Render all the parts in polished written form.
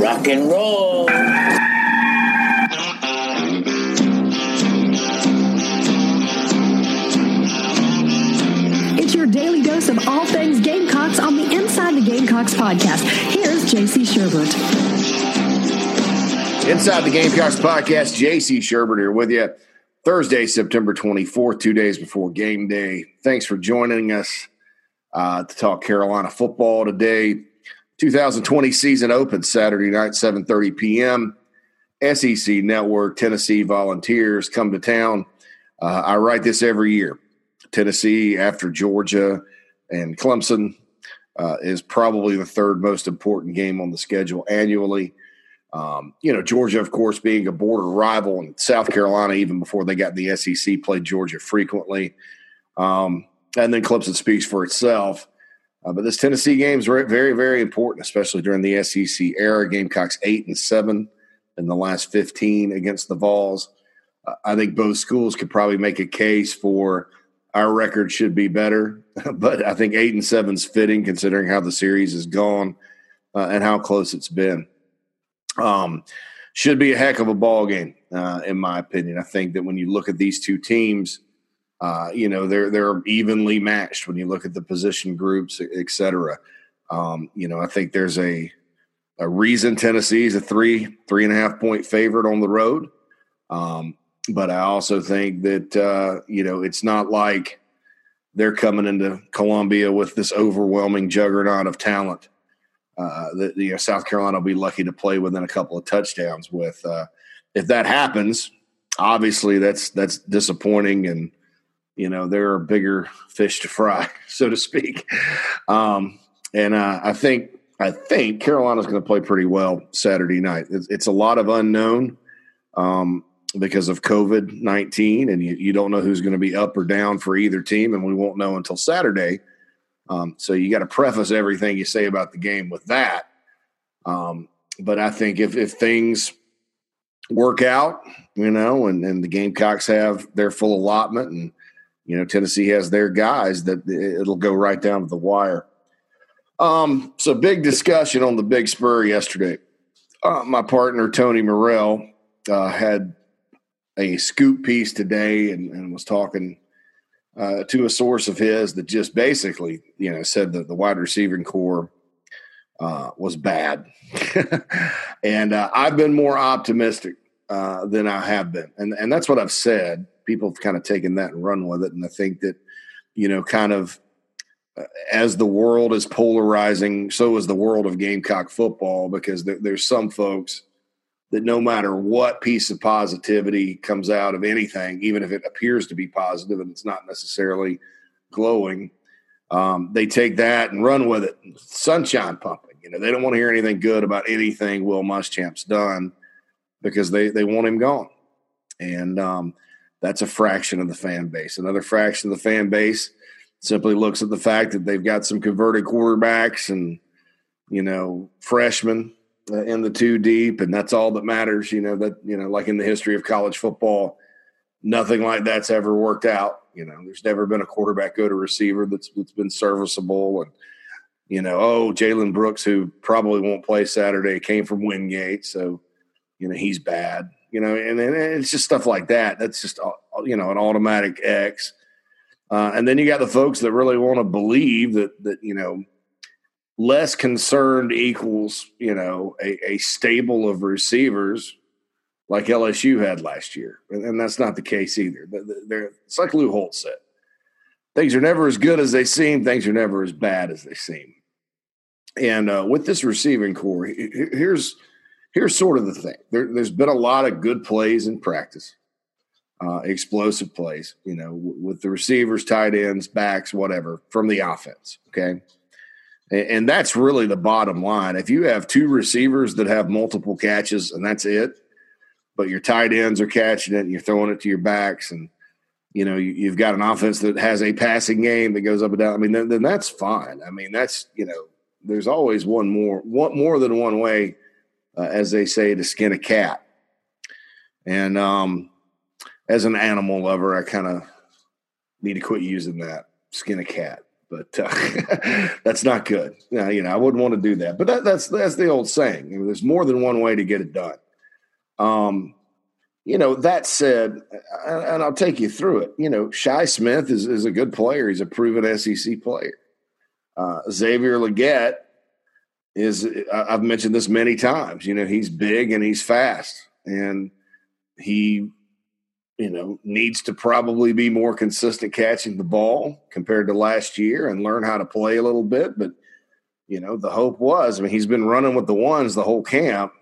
Rock and roll. It's your daily dose of all things Gamecocks on the Inside the Gamecocks podcast. Here's J.C. Sherbert. Inside the Gamecocks podcast, J.C. Sherbert here with you. Thursday, September 24th, 2 days before game day. Thanks for joining us to talk Carolina football today. 2020 season opens Saturday night, 7:30 p.m. SEC Network, Tennessee Volunteers come to town. I write this every year. Tennessee, after Georgia and Clemson, is probably the third most important game on the schedule annually. Georgia, of course, being a border rival, and South Carolina, even before they got in the SEC, played Georgia frequently. And then Clemson speaks for itself. But this Tennessee game is very, very important, especially during the SEC era. Gamecocks 8-7 in the last 15 against the Vols. I think both schools could probably make a case for our record should be better, but I think 8-7 is fitting considering how the series has gone and how close it's been. Should be a heck of a ball game, in my opinion. I think that when you look at these two teams, they're evenly matched when you look at the position groups, et cetera. I think there's a reason Tennessee is a 3.5 point favorite on the road. But I also think that, it's not like they're coming into Columbia with this overwhelming juggernaut of talent. That South Carolina will be lucky to play within a couple of touchdowns with. If that happens, obviously that's disappointing, and there are bigger fish to fry, so to speak. I think Carolina's going to play pretty well Saturday night. It's a lot of unknown because of COVID-19, and you don't know who's going to be up or down for either team, and we won't know until Saturday. So you got to preface everything you say about the game with that. But I think if things work out, and the Gamecocks have their full allotment and, Tennessee has their guys, that it'll go right down to the wire. So big discussion on the big spur yesterday. My partner, Tony Morrell, had a scoop piece today and was talking to a source of his that just basically, said that the wide receiving core was bad. And I've been more optimistic than I have been. And that's what I've said. People have kind of taken that and run with it. And I think that, as the world is polarizing, so is the world of Gamecock football, because there's some folks that no matter what piece of positivity comes out of anything, even if it appears to be positive and it's not necessarily glowing, they take that and run with it. Sunshine pumping. They don't want to hear anything good about anything Will Muschamp's done because they want him gone. And that's a fraction of the fan base. Another fraction of the fan base simply looks at the fact that they've got some converted quarterbacks and, freshmen in the two deep, and that's all that matters. Like in the history of college football, nothing like that's ever worked out. There's never been a quarterback go to receiver that's been serviceable. And Jalen Brooks, who probably won't play Saturday, came from Wingate, so he's bad. And it's just stuff like that. That's just an automatic X. And then you got the folks that really want to believe that. Less concerned equals, a stable of receivers like LSU had last year. And that's not the case either. It's like Lou Holtz said, things are never as good as they seem. Things are never as bad as they seem. And with this receiving core, here's sort of the thing. There's been a lot of good plays in practice, explosive plays, with the receivers, tight ends, backs, whatever, from the offense, okay? And that's really the bottom line. If you have two receivers that have multiple catches and that's it, but your tight ends are catching it and you're throwing it to your backs and, you've got an offense that has a passing game that goes up and down, then that's fine. That's, there's always more than one way, as they say, to skin a cat. And as an animal lover, I kind of need to quit using that, skin a cat. but that's not good. Now, I wouldn't want to do that. But that's the old saying. There's more than one way to get it done. That said, and I'll take you through it, Shi Smith is a good player. He's a proven SEC player. Xavier Legette is, I've mentioned this many times, he's big and he's fast, and he, needs to probably be more consistent catching the ball compared to last year and learn how to play a little bit. But, the hope was, he's been running with the ones the whole camp,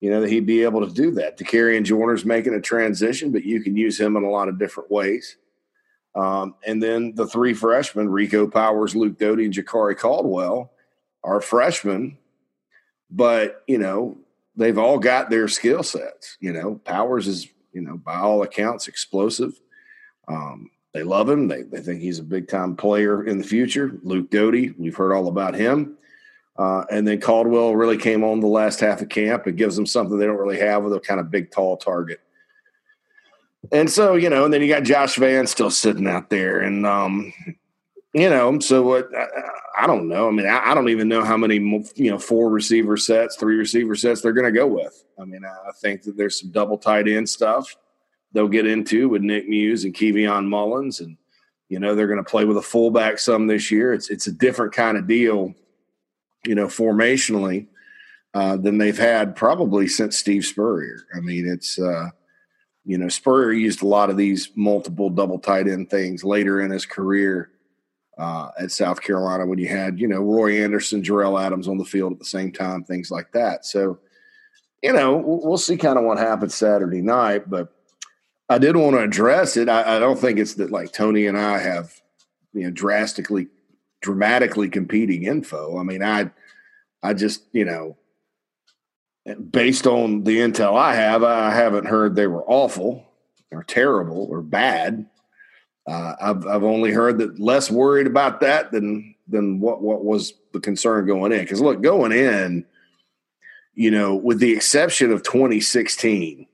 that he'd be able to do that. DeCarrion Joyner's making a transition, but you can use him in a lot of different ways. And then the three freshmen, Rico Powers, Luke Doty, and Jakari Caldwell, are freshmen, but, they've all got their skill sets. Powers is, by all accounts, explosive. They love him. They think he's a big-time player in the future. Luke Doty, we've heard all about him. And then Caldwell really came on the last half of camp. It gives them something they don't really have, with a kind of big, tall target. And so, and then you got Josh Vann still sitting out there. And, so what? I don't know. I don't even know how many, 4 receiver sets, 3 receiver sets they're going to go with. I think that there's some double tight end stuff they'll get into with Nick Muse and Kevion Mullins. And, they're going to play with a fullback some this year. It's a different kind of deal, formationally, than they've had probably since Steve Spurrier. It's, Spurrier used a lot of these multiple double tight end things later in his career at South Carolina, when you had, Roy Anderson, Jarrell Adams on the field at the same time, things like that. So, we'll see kind of what happens Saturday night, but I did want to address it. I don't think it's that like Tony and I have, dramatically competing info. I just, based on the intel I have, I haven't heard they were awful or terrible or bad. I've only heard that less worried about that than what was the concern going in. Because look, going in, with the exception of 2016,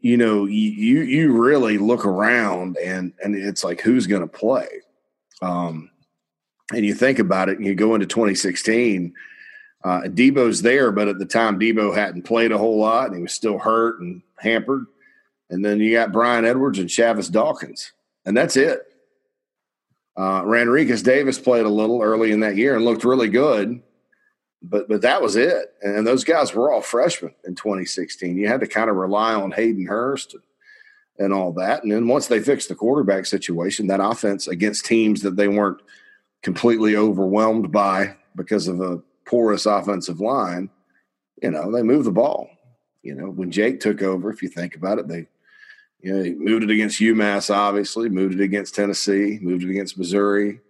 you really look around and it's like, who's going to play? And you think about it, and you go into 2016, Debo's there, but at the time Debo hadn't played a whole lot, and he was still hurt and hampered. And then you got Brian Edwards and Chavis Dawkins, and that's it. Rynriquez Davis played a little early in that year and looked really good, but that was it. And those guys were all freshmen in 2016. You had to kind of rely on Hayden Hurst and all that. And then once they fixed the quarterback situation, that offense against teams that they weren't completely overwhelmed by because of a porous offensive line, they moved the ball. When Jake took over, if you think about it, they he moved it against UMass, obviously, moved it against Tennessee, moved it against Missouri,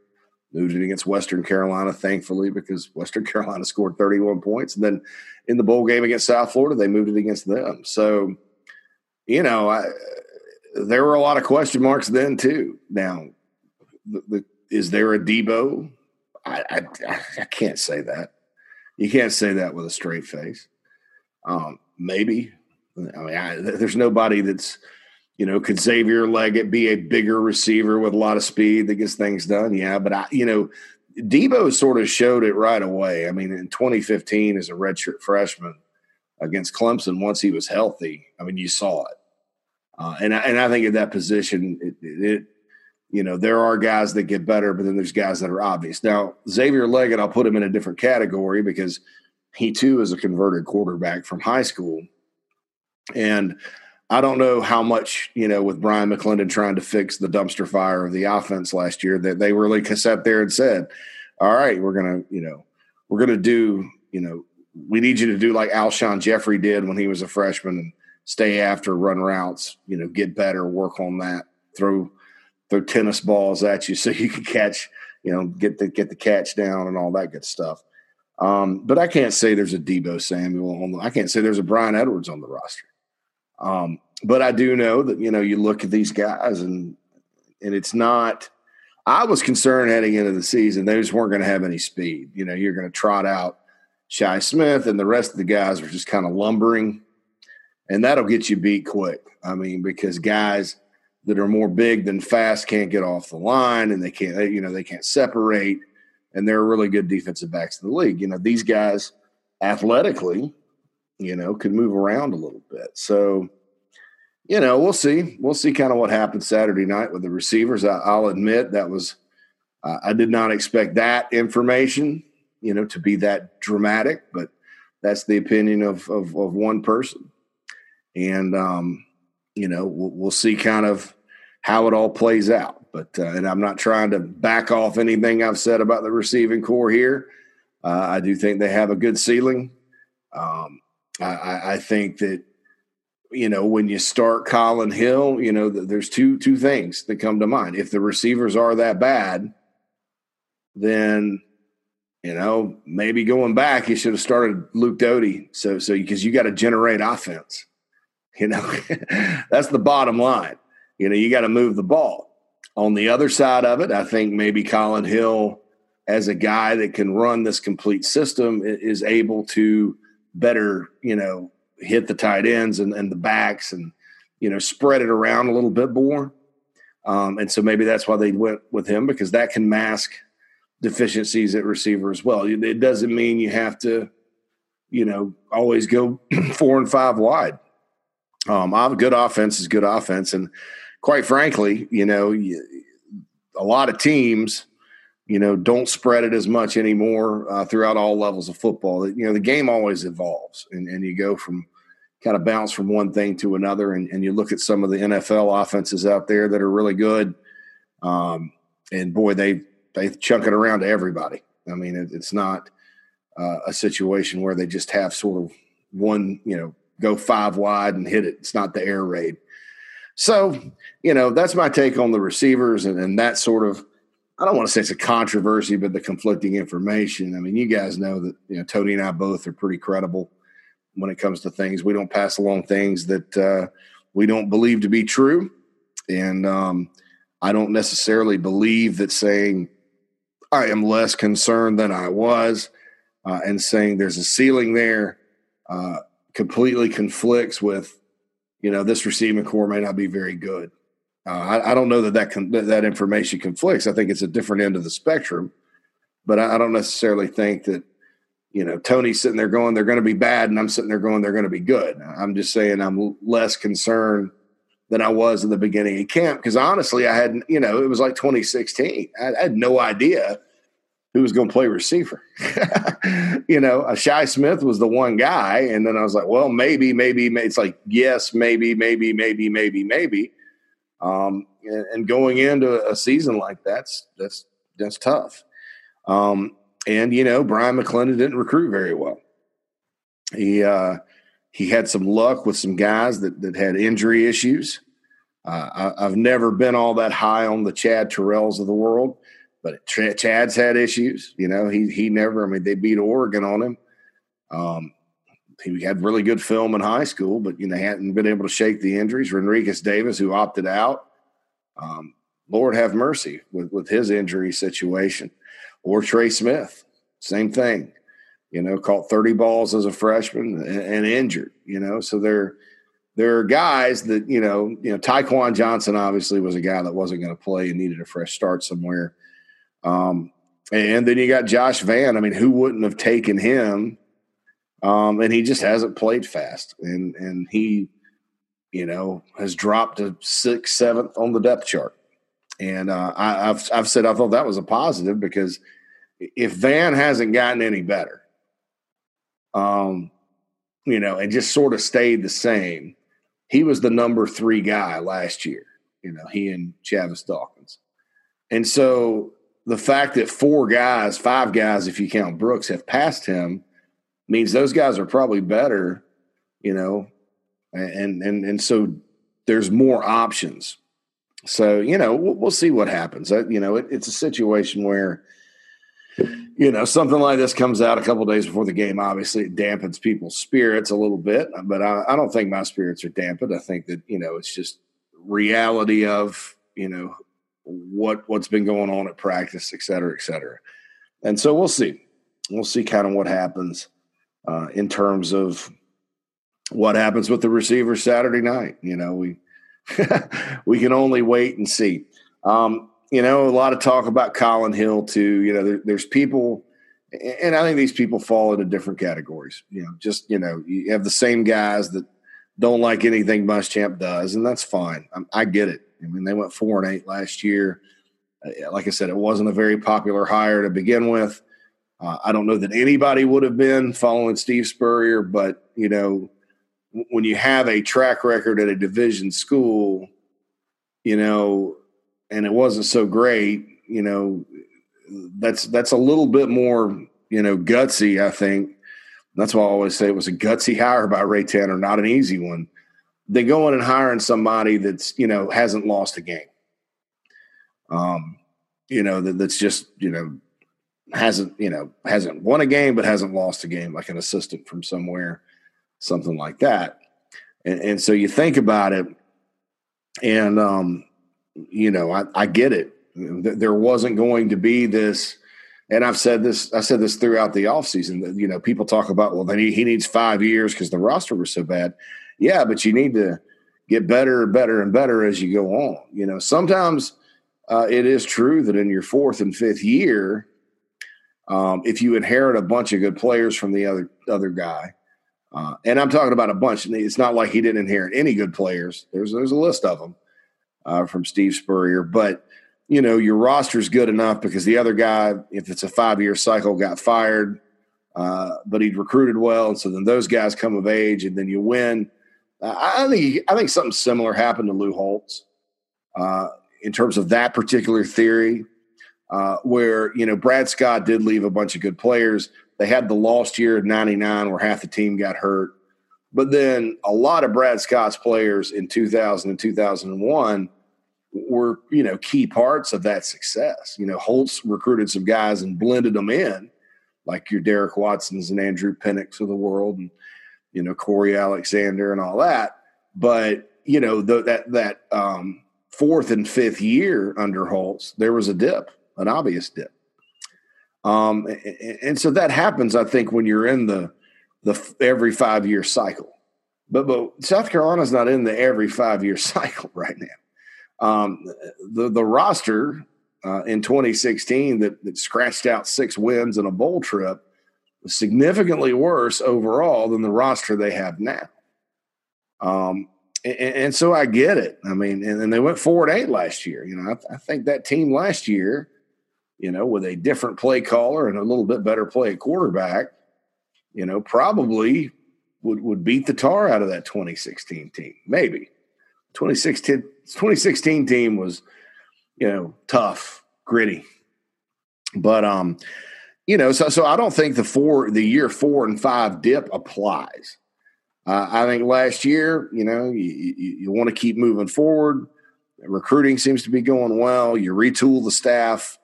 moved it against Western Carolina, thankfully, because Western Carolina scored 31 points. And then in the bowl game against South Florida, they moved it against them. So, there were a lot of question marks then too. Now, is there a Debo? I can't say that. You can't say that with a straight face. Maybe. There's nobody that's, could Xavier Legette be a bigger receiver with a lot of speed that gets things done? Yeah, but, Debo sort of showed it right away. In 2015 as a redshirt freshman against Clemson, once he was healthy, you saw it. And I think at that position, there are guys that get better, but then there's guys that are obvious. Now, Xavier Legette, I'll put him in a different category because he too is a converted quarterback from high school. And I don't know how much, with Brian McClendon trying to fix the dumpster fire of the offense last year, that they really sat there and said, all right, we need you to do like Alshon Jeffrey did when he was a freshman and stay after, run routes, get better, work on that, throw tennis balls at you so you can catch, get the catch down and all that good stuff. But I can't say there's a Debo Samuel I can't say there's a Brian Edwards on the roster. But I do know that, you look at these guys and it's not – I was concerned heading into the season they just weren't going to have any speed. You're going to trot out Shi Smith and the rest of the guys were just kind of lumbering, and that'll get you beat quick. Because guys – that are more big than fast can't get off the line, and they can't separate, and they're really good defensive backs in the league. These guys athletically, could move around a little bit. So, we'll see kind of what happens Saturday night with the receivers. I'll admit that was I did not expect that information, to be that dramatic, but that's the opinion of one person. And, we'll see kind of how it all plays out. But and I'm not trying to back off anything I've said about the receiving core here. I do think they have a good ceiling. I think that, when you start Colin Hill, there's two things that come to mind. If the receivers are that bad, then, maybe going back, you should have started Luke Doty. So because you got to generate offense, that's the bottom line. You got to move the ball. On the other side of it, I think maybe Colin Hill, as a guy that can run this complete system, is able to better, hit the tight ends and the backs and, spread it around a little bit more. And so maybe that's why they went with him, because that can mask deficiencies at receiver as well. It doesn't mean you have to, always go 4 and 5 wide. Good offense is good offense. And quite frankly, a lot of teams, don't spread it as much anymore throughout all levels of football. The game always evolves, and you go from kind of bounce from one thing to another. And you look at some of the NFL offenses out there that are really good. And boy, they chunk it around to everybody. I mean, it's not a situation where they just have sort of one, go 5 wide and hit it. It's not the air raid. So, that's my take on the receivers and that sort of, I don't want to say it's a controversy, but the conflicting information. I mean, you guys know that, Tony and I both are pretty credible when it comes to things. We don't pass along things that we don't believe to be true. And I don't necessarily believe that saying I am less concerned than I was and saying there's a ceiling there completely conflicts with, this receiving core may not be very good. I don't know that information conflicts. I think it's a different end of the spectrum, but I don't necessarily think that, Tony's sitting there going, they're going to be bad, and I'm sitting there going, they're going to be good. I'm just saying I'm less concerned than I was in the beginning of camp, because honestly, I had, it was like 2016. I had no idea who was going to play receiver. Shi Smith was the one guy, and then I was like, well, maybe. It's like, yes, maybe. And going into a season like that's tough. And Brian McClendon didn't recruit very well. He had some luck with some guys that had injury issues. I've never been all that high on the Chad Terrells of the world, but Chad's had issues. He never. I mean, they beat Oregon on him. He had really good film in high school, but, hadn't been able to shake the injuries. Rynriquez Davis, who opted out, Lord have mercy with his injury situation. Or Shi Smith, same thing, caught 30 balls as a freshman and injured, So there are guys that, Tyquan Johnson obviously was a guy that wasn't going to play and needed a fresh start somewhere. And then you got Josh Vann. I mean, who wouldn't have taken him? And he just hasn't played fast, and he, has dropped to 6th, 7th on the depth chart. And I've said I thought that was a positive, because if Van hasn't gotten any better, and just sort of stayed the same, he was the number 3 guy last year. He and Chavis Dawkins, and so the fact that 5 guys, if you count Brooks, have passed him, means those guys are probably better, and so there's more options. So, we'll see what happens. It's a situation where, something like this comes out a couple of days before the game. Obviously, it dampens people's spirits a little bit, but I don't think my spirits are dampened. I think that, it's just reality of, what's been going on at practice, et cetera, et cetera. And so we'll see. We'll see kind of what happens. In terms of what happens with the receivers Saturday night, we we can only wait and see. You know, a lot of talk about Colin Hill too. You know, there's people, and I think these people fall into different categories. You know, just, you know, you have the same guys that don't like anything Muschamp does, and that's fine. I get it. I mean, they went 4-8 last year. Like I said, it wasn't a very popular hire to begin with. I don't know that anybody would have been following Steve Spurrier, but, you know, when you have a track record at a division school, you know, and it wasn't so great, you know, that's a little bit more, you know, gutsy, I think. That's why I always say it was a gutsy hire by Ray Tanner, not an easy one. They go in and hiring somebody that's, you know, hasn't lost a game. You know, that's just, you know, hasn't won a game, but hasn't lost a game, like an assistant from somewhere, something like that. And so you think about it, and, you know, I get it. There wasn't going to be this, and I said this throughout the offseason, that, you know, people talk about, well, then he needs 5 years because the roster was so bad. Yeah, but you need to get better and better and better as you go on. You know, sometimes it is true that in your fourth and fifth year, if you inherit a bunch of good players from the other guy, and I'm talking about a bunch, it's not like he didn't inherit any good players. There's a list of them from Steve Spurrier, but, you know, your roster's good enough because the other guy, if it's a 5-year cycle, got fired, but he'd recruited well, and so then those guys come of age, and then you win. I think something similar happened to Lou Holtz in terms of that particular theory, where, you know, Brad Scott did leave a bunch of good players. They had the lost year of 99 where half the team got hurt. But then a lot of Brad Scott's players in 2000 and 2001 were, you know, key parts of that success. You know, Holtz recruited some guys and blended them in, like your Derek Watsons and Andrew Penix of the world, and, you know, Corey Alexander and all that. But, you know, that fourth and fifth year under Holtz, there was a dip, an obvious dip. And so that happens, I think, when you're in the every 5-year cycle. But South Carolina's not in the every 5-year cycle right now. The roster in 2016 that scratched out 6 wins and a bowl trip was significantly worse overall than the roster they have now. And so I get it. I mean, and they went 4-8 last year. You know, I think that team last year, you know, with a different play caller and a little bit better play at quarterback, you know, probably would beat the tar out of that 2016 team. Maybe. 2016 team was, you know, tough, gritty. But, you know, so I don't think the year 4 and 5 dip applies. I think last year, you know, you want to keep moving forward. Recruiting seems to be going well. You retool the staff.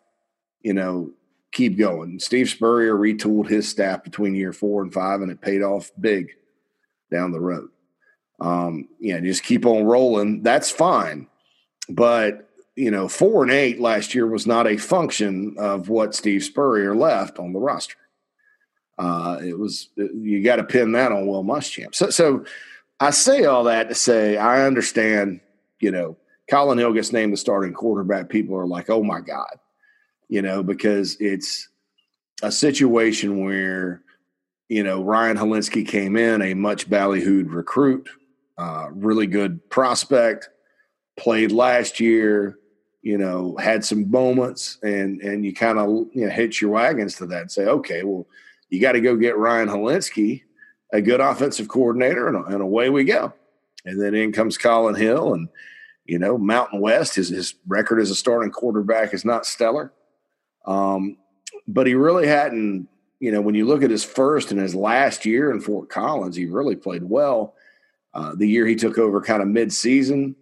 You know, keep going. Steve Spurrier retooled his staff between year 4 and 5, and it paid off big down the road. Yeah, just keep on rolling. That's fine. But, you know, 4 and 8 last year was not a function of what Steve Spurrier left on the roster. It was, you got to pin that on Will Muschamp. So I say all that to say, I understand, you know, Colin Hill gets named the starting quarterback. People are like, oh my God. You know, because it's a situation where, you know, Ryan Hilinski came in, a much ballyhooed recruit, really good prospect, played last year, you know, had some moments, and you kind of, you know, hitch your wagons to that and say, okay, well, you got to go get Ryan Hilinski, a good offensive coordinator, and away we go. And then in comes Colin Hill, and, you know, Mountain West, his record as a starting quarterback is not stellar. But he really hadn't, you know, when you look at his first and his last year in Fort Collins, he really played well. The year he took over kind of mid-season,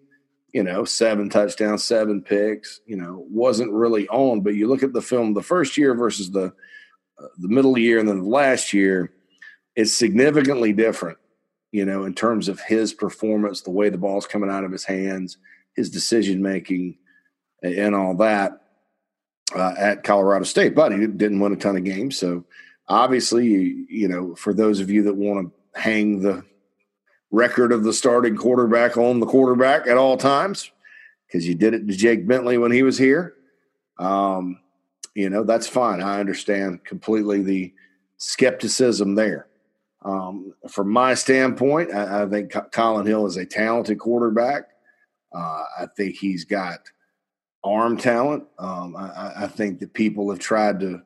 you know, 7 touchdowns, 7 picks, you know, wasn't really on. But you look at the film the first year versus the middle year and then the last year, it's significantly different, you know, in terms of his performance, the way the ball's coming out of his hands, his decision-making, and all that. At Colorado State, but he didn't win a ton of games. So obviously, you know, for those of you that want to hang the record of the starting quarterback on the quarterback at all times, because you did it to Jake Bentley when he was here. You know, that's fine. I understand completely the skepticism there. From my standpoint, I think Colin Hill is a talented quarterback. I think he's got arm talent. I think that people have tried to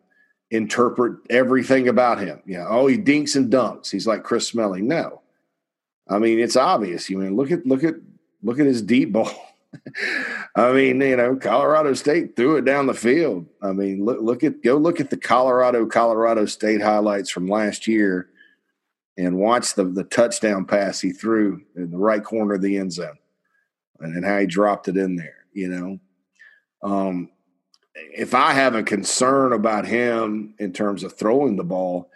interpret everything about him. You know, oh, he dinks and dunks. He's like Chris Smelly. No, I mean, it's obvious. You mean, look at his deep ball. I mean, you know, Colorado State threw it down the field. I mean, look at the Colorado State highlights from last year and watch the touchdown pass he threw in the right corner of the end zone and how he dropped it in there, you know. If I have a concern about him in terms of throwing the ball,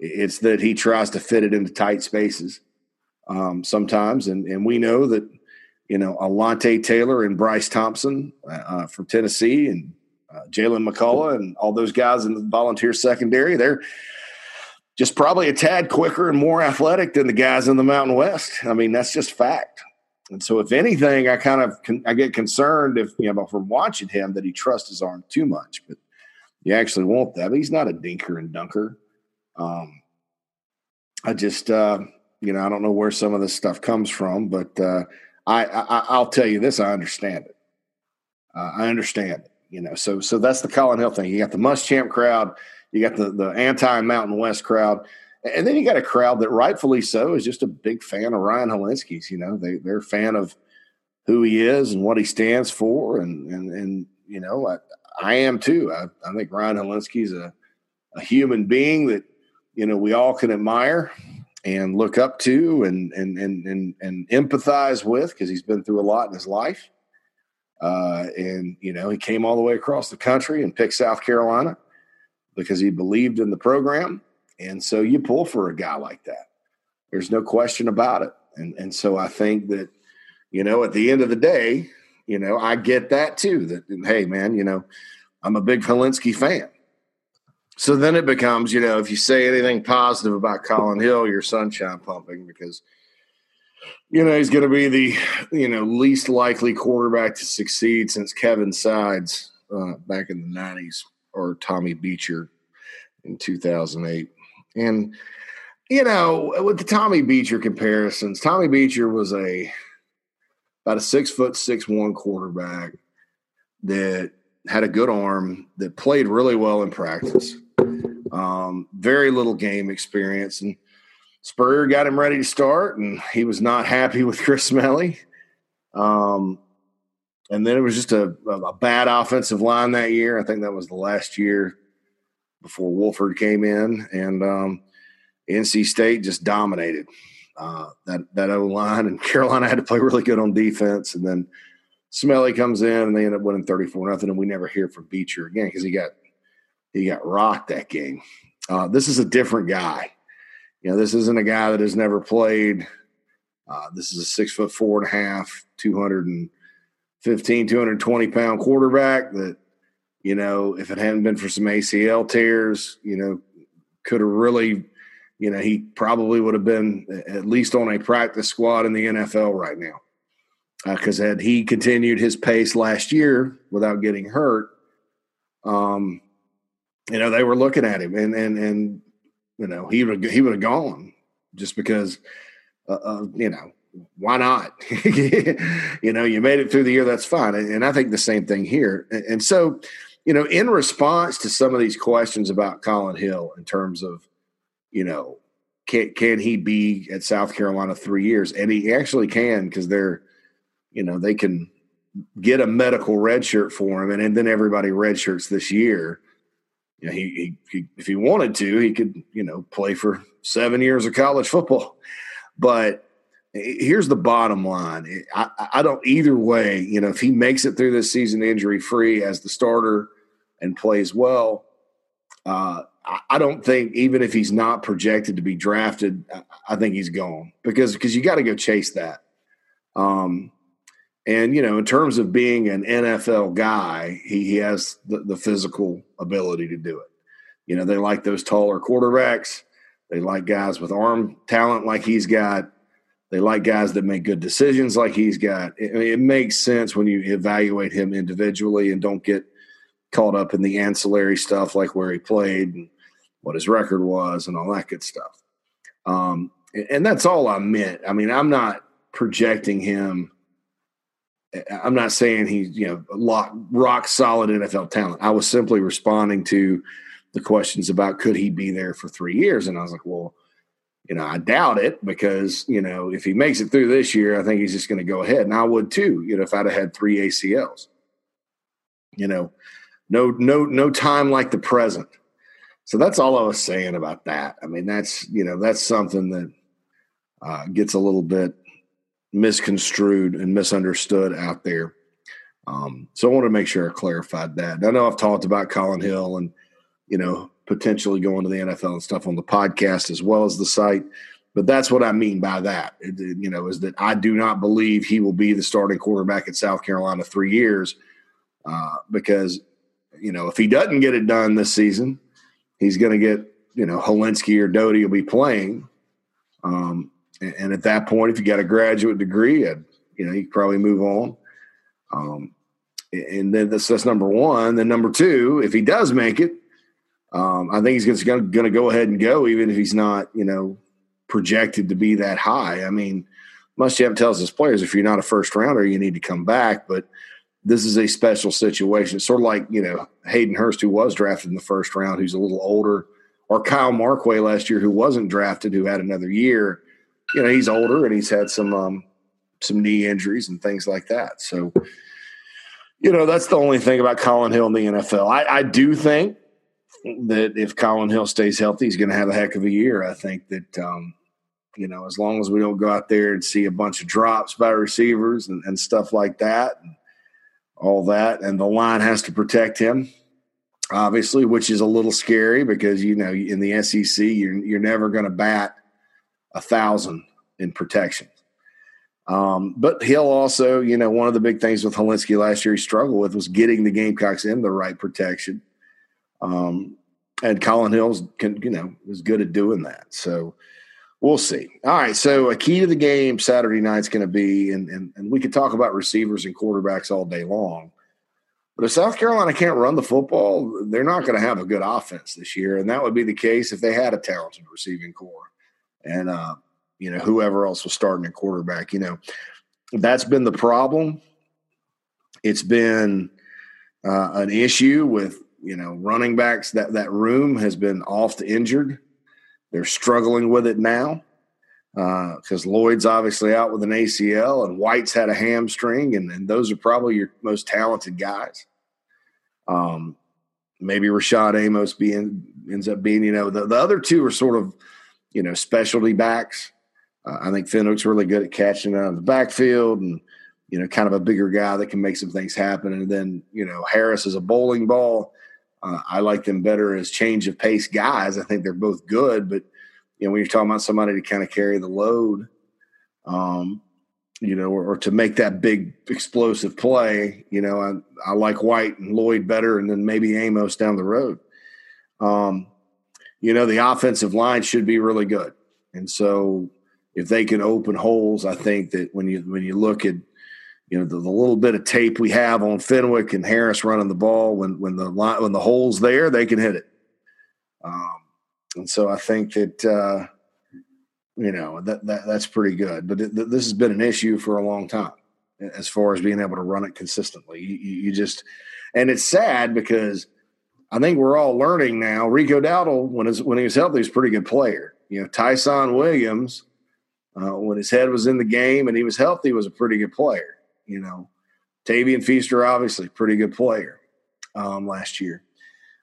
it's that he tries to fit it into tight spaces sometimes. And we know that, you know, Alante Taylor and Bryce Thompson from Tennessee and Jalen McCullough and all those guys in the Volunteer secondary, they're just probably a tad quicker and more athletic than the guys in the Mountain West. I mean, that's just fact. And so if anything, I get concerned if, you know, from watching him that he trusts his arm too much, but you actually won't that. But he's not a dinker and dunker. I just, you know, I don't know where some of this stuff comes from, but I'll tell you this. I understand it. I understand it, you know, so that's the Colin Hill thing. You got the Muschamp crowd, you got the anti-Mountain West crowd. And then you got a crowd that rightfully so is just a big fan of Ryan Hilinski's, you know, they're a fan of who he is and what he stands for. And you know, I am too. I think Ryan Hilinski's a human being that, you know, we all can admire and look up to and empathize with, because he's been through a lot in his life. And, you know, he came all the way across the country and picked South Carolina because he believed in the program. And so you pull for a guy like that. There's no question about it. And so I think that, you know, at the end of the day, you know, I get that too, that, hey, man, you know, I'm a big Hilinski fan. So then it becomes, you know, if you say anything positive about Colin Hill, you're sunshine pumping because, you know, he's going to be the, you know, least likely quarterback to succeed since Kevin Sides back in the 90s or Tommy Beecher in 2008. And, you know, with the Tommy Beecher comparisons, Tommy Beecher was about a 6'6" quarterback that had a good arm, that played really well in practice, very little game experience. And Spurrier got him ready to start, and he was not happy with Chris Smelly. And then it was just a bad offensive line that year. I think that was the last year before Wolford came in, and NC State just dominated that O-line, and Carolina had to play really good on defense. And then Smelly comes in, and they end up winning 34-0, and we never hear from Beecher again because he got rocked that game. This is a different guy. You know, this isn't a guy that has never played. This is a 6'4.5", 215, 220-pound quarterback that, you know, if it hadn't been for some ACL tears, you know, could have really, you know, he probably would have been at least on a practice squad in the NFL right now. Because had he continued his pace last year without getting hurt, you know, they were looking at him, and you know, he would have gone just because, you know, why not? You know, you made it through the year, that's fine. And I think the same thing here. And so, you know, in response to some of these questions about Colin Hill in terms of, you know, can he be at South Carolina 3 years? And he actually can, because they're, you know, they can get a medical redshirt for him, and then everybody redshirts this year. You know, he if he wanted to, he could, you know, play for 7 years of college football. But here's the bottom line. I don't either way, you know, if he makes it through this season injury-free as the starter and plays well, I don't think, even if he's not projected to be drafted, I think he's gone, because you got to go chase that. And, you know, in terms of being an NFL guy, he has the physical ability to do it. You know, they like those taller quarterbacks. They like guys with arm talent like he's got. They like guys that make good decisions like he's got. It makes sense when you evaluate him individually and don't get caught up in the ancillary stuff like where he played and what his record was and all that good stuff. And that's all I meant. I mean, I'm not projecting him. I'm not saying he's, rock solid NFL talent. I was simply responding to the questions about could he be there for 3 years. And I was like, well, I doubt it because, if he makes it through this year, I think he's just going to go ahead. And I would too, if I'd have had 3 ACLs, no time like the present. So that's all I was saying about that. I mean, that's, that's something that gets a little bit misconstrued and misunderstood out there. So I want to make sure I clarified that. And I know I've talked about Colin Hill and, potentially going to the NFL and stuff on the podcast as well as the site. But that's what I mean by that, is that I do not believe he will be the starting quarterback at South Carolina 3 years because, if he doesn't get it done this season, he's going to get, Hilinski or Doty will be playing. And at that point, if you got a graduate degree, you could probably move on. And then that's number one. Then number two, if he does make it, I think he's going to go ahead and go, even if he's not, projected to be that high. I mean, Muschamp tells his players, if you're not a first rounder, you need to come back. But this is a special situation. It's sort of like, Hayden Hurst, who was drafted in the first round, who's a little older, or Kyle Markway last year, who wasn't drafted, who had another year. He's older and he's had some knee injuries and things like that. So, that's the only thing about Colin Hill in the NFL. I do think that if Colin Hill stays healthy, he's going to have a heck of a year. I think that, as long as we don't go out there and see a bunch of drops by receivers and stuff like that, and all that, and the line has to protect him, obviously, which is a little scary because, in the SEC, you're never going to bat 1,000 in protection. But Hill also, one of the big things with Hilinski last year he struggled with was getting the Gamecocks in the right protection. And Colin Hill's, is good at doing that. So we'll see. All right, so a key to the game Saturday night's going to be, and we could talk about receivers and quarterbacks all day long, but if South Carolina can't run the football, they're not going to have a good offense this year, and that would be the case if they had a talented receiving corps. And, whoever else was starting at quarterback, that's been the problem. It's been an issue with, running backs. That room has been oft injured. They're struggling with it now because Lloyd's obviously out with an ACL and White's had a hamstring, and those are probably your most talented guys. Maybe Rashad Amos ends up being, the other two are sort of, specialty backs. I think Finn looks really good at catching out of the backfield and, kind of a bigger guy that can make some things happen. And then, Harris is a bowling ball. I like them better as change of pace guys. I think they're both good, but, when you're talking about somebody to kind of carry the load, or to make that big explosive play, I like White and Lloyd better and then maybe Amos down the road. The offensive line should be really good. And so if they can open holes, I think that when you look at, the little bit of tape we have on Fenwick and Harris running the ball, when the hole's there, they can hit it. And so I think that, that's pretty good. But this has been an issue for a long time as far as being able to run it consistently. You just – and it's sad because – I think we're all learning now. Rico Dowdle, when he was healthy, was a pretty good player. Tyson Williams, when his head was in the game and he was healthy, was a pretty good player. Tavian Feaster, obviously, pretty good player last year.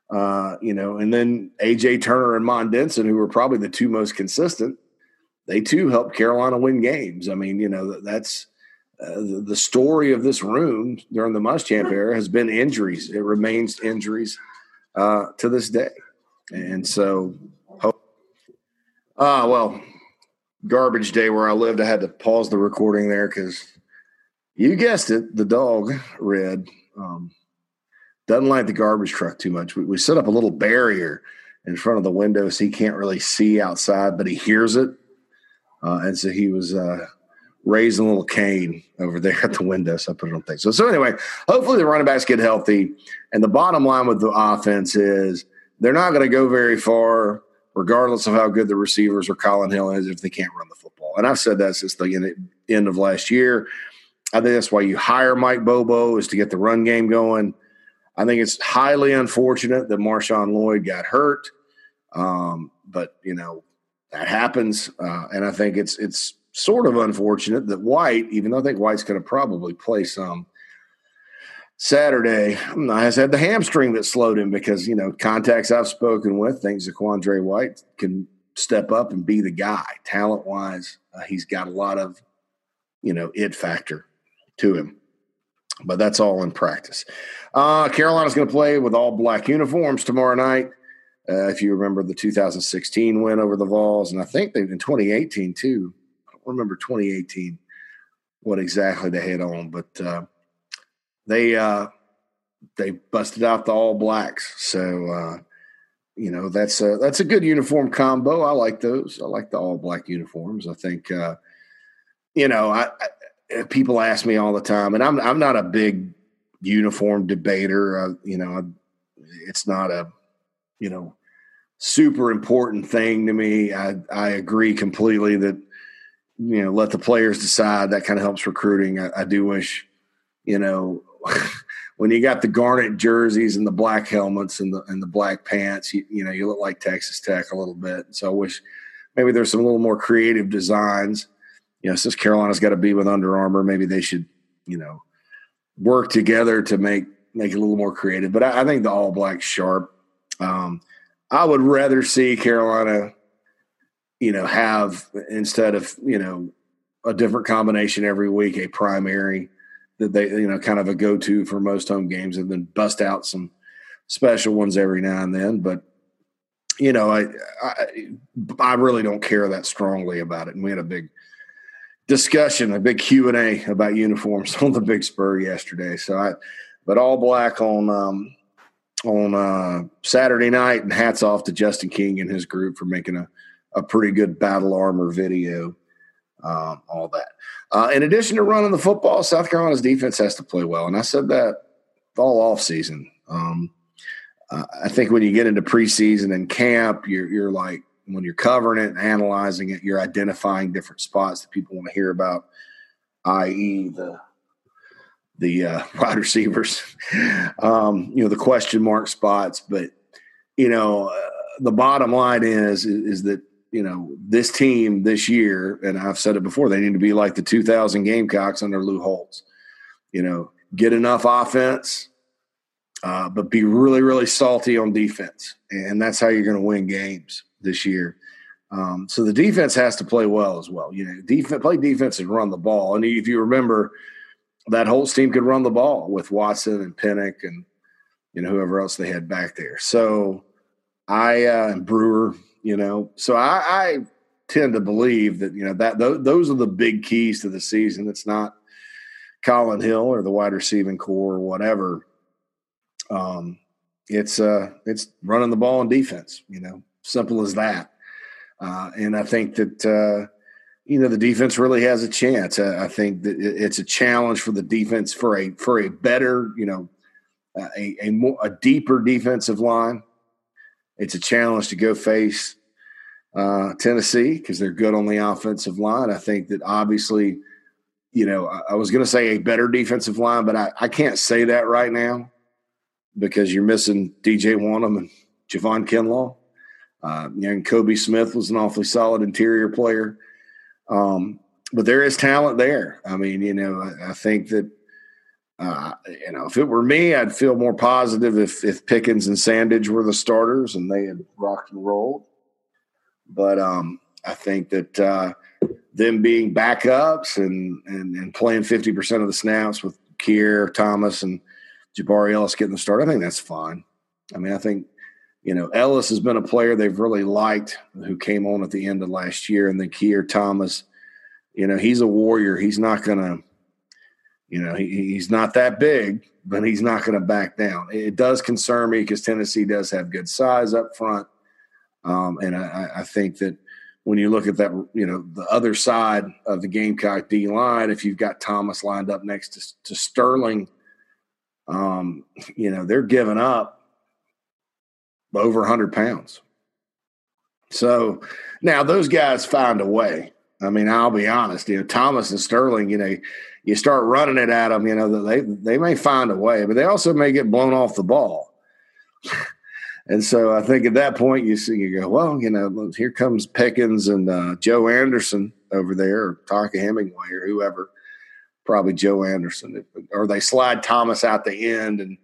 And then A.J. Turner and Mondenson, who were probably the two most consistent, they too helped Carolina win games. I mean, that's the story of this room during the Muschamp era has been injuries. It remains injuries to this day. And so, garbage day where I lived, I had to pause the recording there because you guessed it, the dog, Red, doesn't like the garbage truck too much. We set up a little barrier in front of the window so he can't really see outside, but he hears it. And so he was raising a little cane over there at the window, so I put it on things. So anyway, hopefully the running backs get healthy. And the bottom line with the offense is they're not going to go very far, regardless of how good the receivers or Colin Hill is, if they can't run the football. And I've said that since the end of last year. I think that's why you hire Mike Bobo, is to get the run game going. I think it's highly unfortunate that Marshawn Lloyd got hurt, but, you know, that happens. And I think it's sort of unfortunate that White, even though I think White's going to probably play some Saturday, has had the hamstring that slowed him because, you know, contacts I've spoken with think Zaquandre White can step up and be the guy. Talent-wise, he's got a lot of, you know, it factor to him. But that's all in practice. Carolina's going to play with all black uniforms tomorrow night. If you remember the 2016 win over the Vols, and I think they've in 2018 too. I don't remember 2018 what exactly they had on, but they busted out the all blacks. So you know, that's a good uniform combo. I like those. I like the all black uniforms. I think you know, I people ask me all the time, and I'm not a big uniform debater. You know, it's not a, you know, super important thing to me. I agree completely that, you know, let the players decide. That kind of helps recruiting. I do wish, you know, when you got the garnet jerseys and the black helmets and the black pants, you know, you look like Texas Tech a little bit. So I wish maybe there's some little more creative designs. You know, since Carolina's got to be with Under Armour, maybe they should, you know, work together to make it a little more creative. But I think the all-black sharp. I would rather see Carolina, you know, have, instead of, you know, a different combination every week, a primary that they, you know, kind of a go-to for most home games, and then bust out some special ones every now and then. But, you know, I really don't care that strongly about it. And we had a big discussion, a big Q&A about uniforms on the Big Spur yesterday. So but all black on Saturday night, and hats off to Justin King and his group for making a pretty good battle armor video. All that. In addition to running the football, South Carolina's defense has to play well. And I said that all off season. I think when you get into preseason and camp, you're like, when you're covering it and analyzing it, you're identifying different spots that people want to hear about, i.e. the wide receivers, you know, the question mark spots. But, you know, the bottom line is that, you know, this team this year, and I've said it before, they need to be like the 2000 Gamecocks under Lou Holtz. You know, get enough offense, but be really, really salty on defense. And that's how you're going to win games this year. So the defense has to play well as well. You know, play defense and run the ball. And if you remember, that Holtz team could run the ball with Watson and Pennick and, you know, whoever else they had back there. So and Brewer, you know, so I tend to believe that, you know, that those are the big keys to the season. It's not Colin Hill or the wide receiving core or whatever. It's running the ball and defense, you know, simple as that. And I think that, you know, the defense really has a chance. I think that it's a challenge for the defense for a better, you know, a deeper defensive line. It's a challenge to go face Tennessee because they're good on the offensive line. I think that obviously, you know, I was going to say a better defensive line, but I can't say that right now because you're missing DJ Wanham and Javon Kinlaw. And Kobe Smith was an awfully solid interior player. But there is talent there. I mean, you know, I think that, you know, if it were me, I'd feel more positive if Pickens and Sandage were the starters and they had rocked and rolled. But I think that them being backups and playing 50% of the snaps with Kier, Thomas, and Jabari Ellis getting the start, I think that's fine. I mean, I think, you know, Ellis has been a player they've really liked who came on at the end of last year. And then Kier Thomas, you know, he's a warrior. He's not going to, you know, he's not that big, but he's not going to back down. It does concern me because Tennessee does have good size up front. And I think that when you look at that, you know, the other side of the Gamecock D line, if you've got Thomas lined up next to Sterling, you know, they're giving up over 100 pounds. So now those guys find a way. I mean, I'll be honest, you know, Thomas and Sterling, you know, you start running it at them, you know, they may find a way, but they also may get blown off the ball. And so I think at that point you see, you go, well, you know, here comes Pickens and Joe Anderson over there, or Taka Hemingway or whoever, probably Joe Anderson, or they slide Thomas out the end and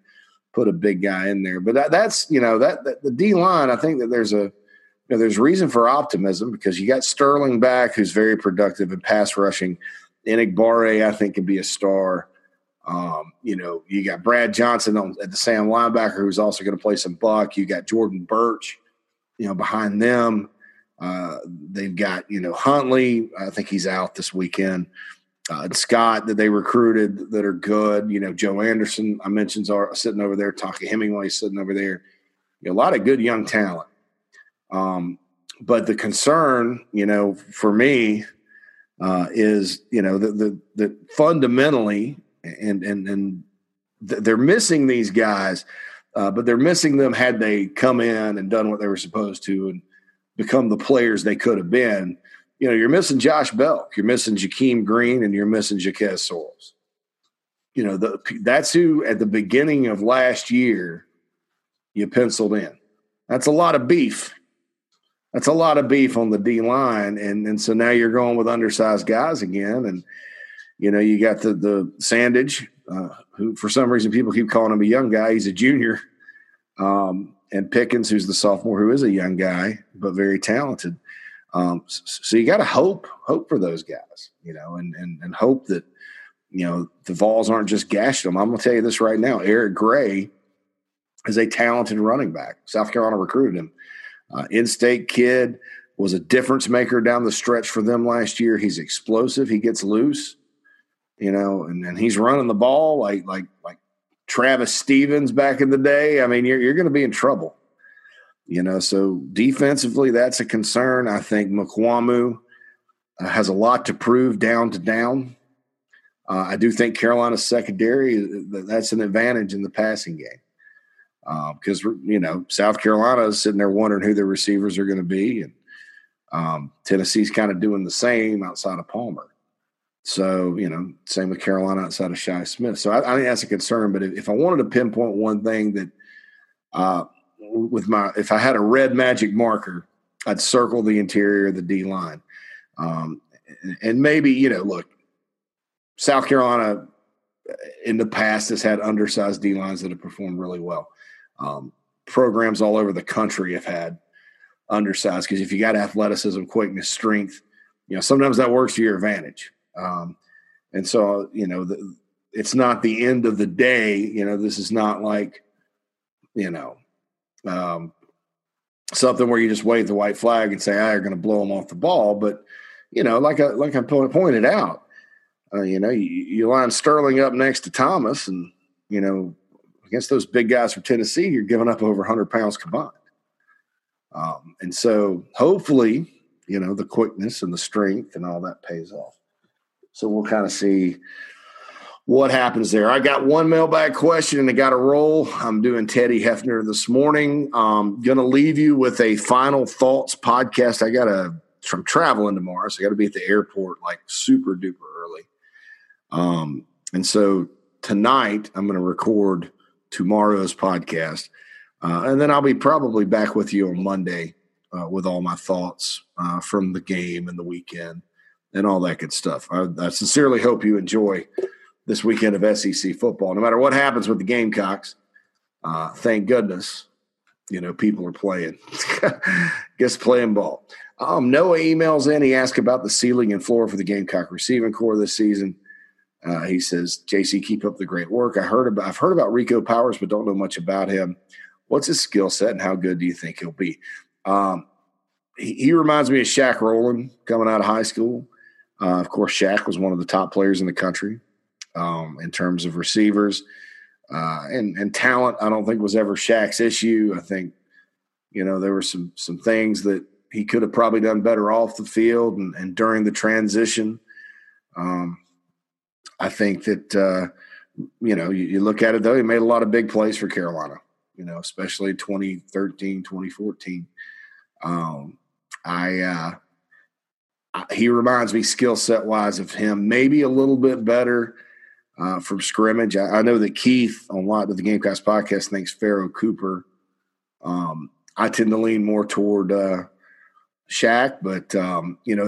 put a big guy in there. But that's, you know, that the D line, I think that there's a, you know, there's reason for optimism because you got Sterling back, who's very productive in pass rushing. Enigbare, I think, can be a star. You know, you got Brad Johnson at the Sam linebacker, who's also going to play some buck. You got Jordan Birch, you know, behind them. They've got, you know, Huntley. I think he's out this weekend. And Scott that they recruited that are good. You know, Joe Anderson, I mentioned, are sitting over there. Taka Hemingway sitting over there. You know, a lot of good young talent. But the concern, you know, for me is, you know, the fundamentally and they're missing these guys, but they're missing them had they come in and done what they were supposed to and become the players they could have been. You know, you're missing Josh Belk, you're missing Jakeem Green, and you're missing Jaquez Sorrells. You know, that's who at the beginning of last year you penciled in. That's a lot of beef. That's a lot of beef on the D line. And so now you're going with undersized guys again. And, you know, you got the Sandage, who for some reason people keep calling him a young guy. He's a junior. And Pickens, who's the sophomore, who is a young guy, but very talented. So you got to hope for those guys, you know, and hope that, you know, the Vols aren't just gashing them. I'm going to tell you this right now. Eric Gray is a talented running back. South Carolina recruited him. In-state kid, was a difference maker down the stretch for them last year. He's explosive. He gets loose, you know, and he's running the ball like Travis Stevens back in the day. I mean, you're going to be in trouble, you know. So defensively, that's a concern. I think Mukwamu has a lot to prove down to down. I do think Carolina's secondary, that's an advantage in the passing game. Because, you know, South Carolina is sitting there wondering who their receivers are going to be. And Tennessee's kind of doing the same outside of Palmer. So, you know, same with Carolina outside of Shi Smith. So I think that's a concern. But if I wanted to pinpoint one thing that if I had a red magic marker, I'd circle the interior of the D line. And maybe, you know, look, South Carolina in the past has had undersized D lines that have performed really well. Programs all over the country have had undersized because if you got athleticism, quickness, strength, you know, sometimes that works to your advantage. And so, you know, it's not the end of the day. You know, this is not like, you know, something where you just wave the white flag and say, you're going to blow them off the ball. But, you know, like I pointed out, you know, you line Sterling up next to Thomas and, you know, against those big guys from Tennessee, you're giving up over 100 pounds combined. And so hopefully, you know, the quickness and the strength and all that pays off. So we'll kind of see what happens there. I got one mailbag question and I got a roll. I'm doing Teddy Hefner this morning. I'm going to leave you with a final thoughts podcast. I'm traveling tomorrow, so I got to be at the airport like super duper early. And so tonight I'm going to record tomorrow's podcast. And then I'll be probably back with you on Monday with all my thoughts from the game and the weekend and all that good stuff. I sincerely hope you enjoy this weekend of SEC football. No matter what happens with the Gamecocks, thank goodness, you know, people are playing. Just playing ball. Noah emails in. He asked about the ceiling and floor for the Gamecock receiving corps this season. He says, JC, keep up the great work. I've heard about Rico Powers, but don't know much about him. What's his skill set and how good do you think he'll be? He reminds me of Shaq Rowland coming out of high school. Of course, Shaq was one of the top players in the country in terms of receivers. And talent, I don't think was ever Shaq's issue. I think, you know, there were some things that he could have probably done better off the field and during the transition. I think that, you look at it, though, he made a lot of big plays for Carolina, especially 2013, 2014. He reminds me skill set wise of him, maybe a little bit better from scrimmage. I know that Keith on a lot of the Gamecocks podcast thinks Pharaoh Cooper. I tend to lean more toward Shaq, but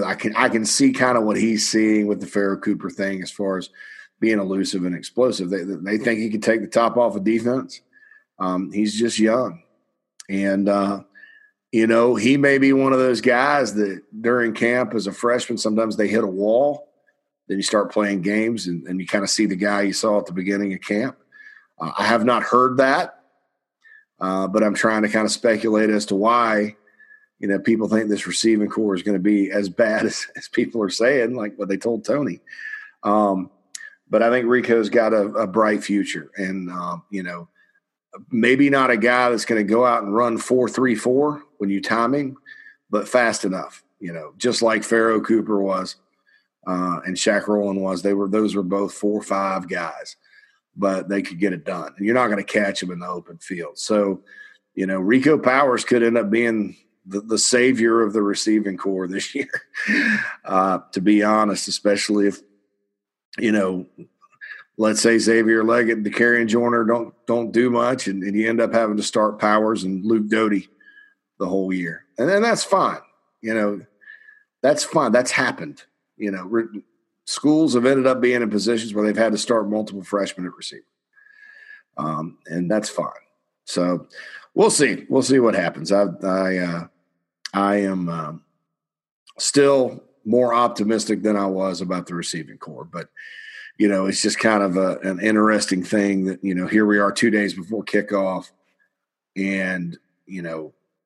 I can see kind of what he's seeing with the Pharaoh Cooper thing as far as being elusive and explosive. They think he can take the top off of defense. He's just young, and he may be one of those guys that during camp as a freshman, sometimes they hit a wall. Then you start playing games, and you kind of see the guy you saw at the beginning of camp. I have not heard that, but I'm trying to kind of speculate as to why, people think this receiving core is going to be as bad as people are saying, like what they told Tony. But I think Rico's got a bright future, and, maybe not a guy that's going to go out and run 4.34 when you time him, but fast enough, just like Pharaoh Cooper was and Shaq Rowland was. Those were both 4.5 guys, but they could get it done. And you're not going to catch them in the open field. So, Rico Powers could end up being the savior of the receiving corps this year, to be honest, especially if, let's say Xavier Legette and Dakarian Joyner don't do much, and you end up having to start Powers and Luke Doty the whole year. And then that's fine. That's fine. That's happened. Schools have ended up being in positions where they've had to start multiple freshmen at receiver. And that's fine. So we'll see. We'll see what happens. I am still more optimistic than I was about the receiving corps, but – it's just kind of an interesting thing that, here we are 2 days before kickoff and,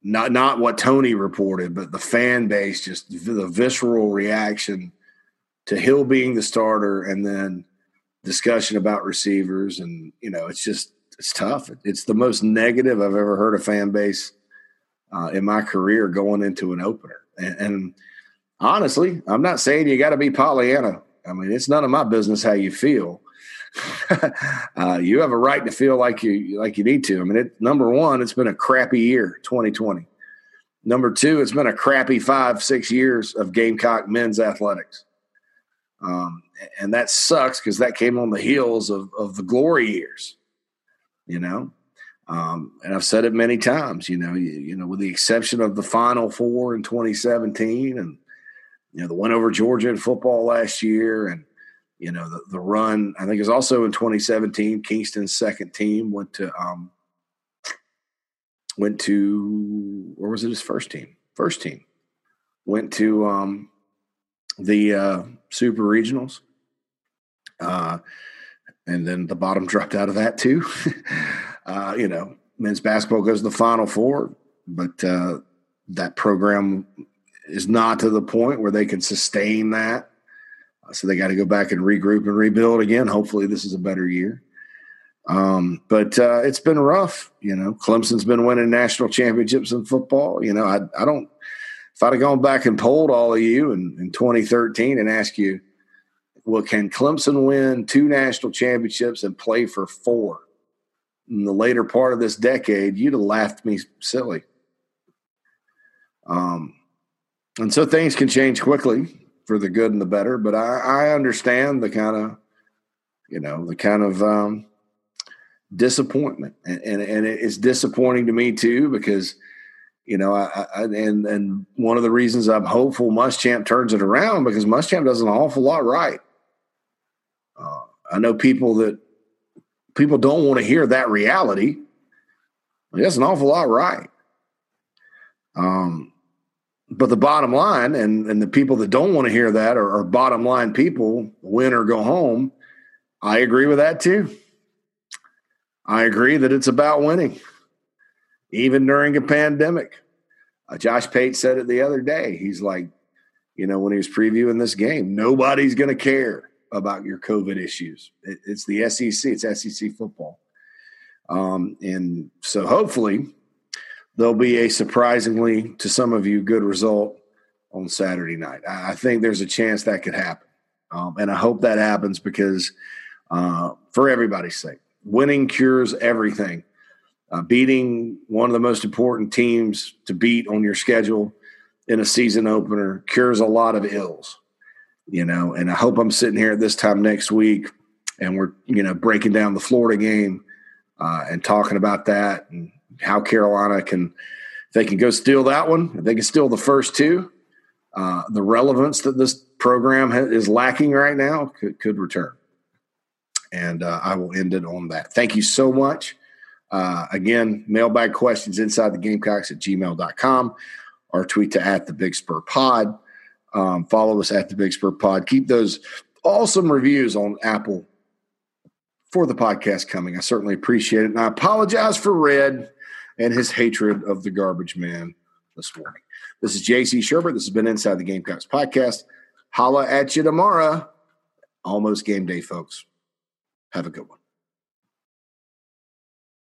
not what Tony reported, but the fan base, just the visceral reaction to Hill being the starter and then discussion about receivers. And, it's tough. It's the most negative I've ever heard a fan base in my career going into an opener. And honestly, I'm not saying you got to be Pollyanna. I mean, it's none of my business how you feel. You have a right to feel like you need to. I mean, number one, it's been a crappy year, 2020. Number two, it's been a crappy 5-6 years of Gamecock men's athletics. And that sucks because that came on the heels of the glory years, And I've said it many times, with the exception of the Final Four in 2017 and, the win over Georgia in football last year and, the run, I think it was also in 2017, Kingston's second team went to, or was it his first team? First team. Went to the Super Regionals. And then the bottom dropped out of that too. Men's basketball goes to the Final Four, but that program – is not to the point where they can sustain that. So they got to go back and regroup and rebuild again. Hopefully this is a better year. But it's been rough. Clemson's been winning national championships in football. If I'd have gone back and polled all of you in 2013 and asked you, well, can Clemson win 2 national championships and play for 4 in the later part of this decade, you'd have laughed me silly. And so things can change quickly for the good and the better, but I understand the kind of, disappointment, and it's disappointing to me too because, I one of the reasons I'm hopeful Muschamp turns it around because Muschamp does an awful lot right. I know people don't want to hear that reality. He does an awful lot right. But the bottom line, and the people that don't want to hear that are bottom line people, win or go home. I agree with that too. I agree that it's about winning, even during a pandemic. Josh Pate said it the other day. He's like, when he was previewing this game, nobody's going to care about your COVID issues. It's the SEC. It's SEC football. And so hopefully there'll be a surprisingly, to some of you, good result on Saturday night. I think there's a chance that could happen. And I hope that happens because for everybody's sake, winning cures everything. Beating one of the most important teams to beat on your schedule in a season opener cures a lot of ills, you know, and I hope I'm sitting here at this time next week and we're, you know, breaking down the Florida game and talking about that and how Carolina can, if they can go steal that one, if they can steal the first two, the relevance that this program is lacking right now could return. And I will end it on that. Thank you so much. Again, mailbag questions insidethegamecocks@gmail.com or tweet to @TheBigSpurPod. Follow us @TheBigSpurPod. Keep those awesome reviews on Apple for the podcast coming. I certainly appreciate it. And I apologize for Red and his hatred of the garbage man this morning. This is J.C. Sherbert. This has been Inside the Gamecocks podcast. Holla at you tomorrow. Almost game day, folks. Have a good one.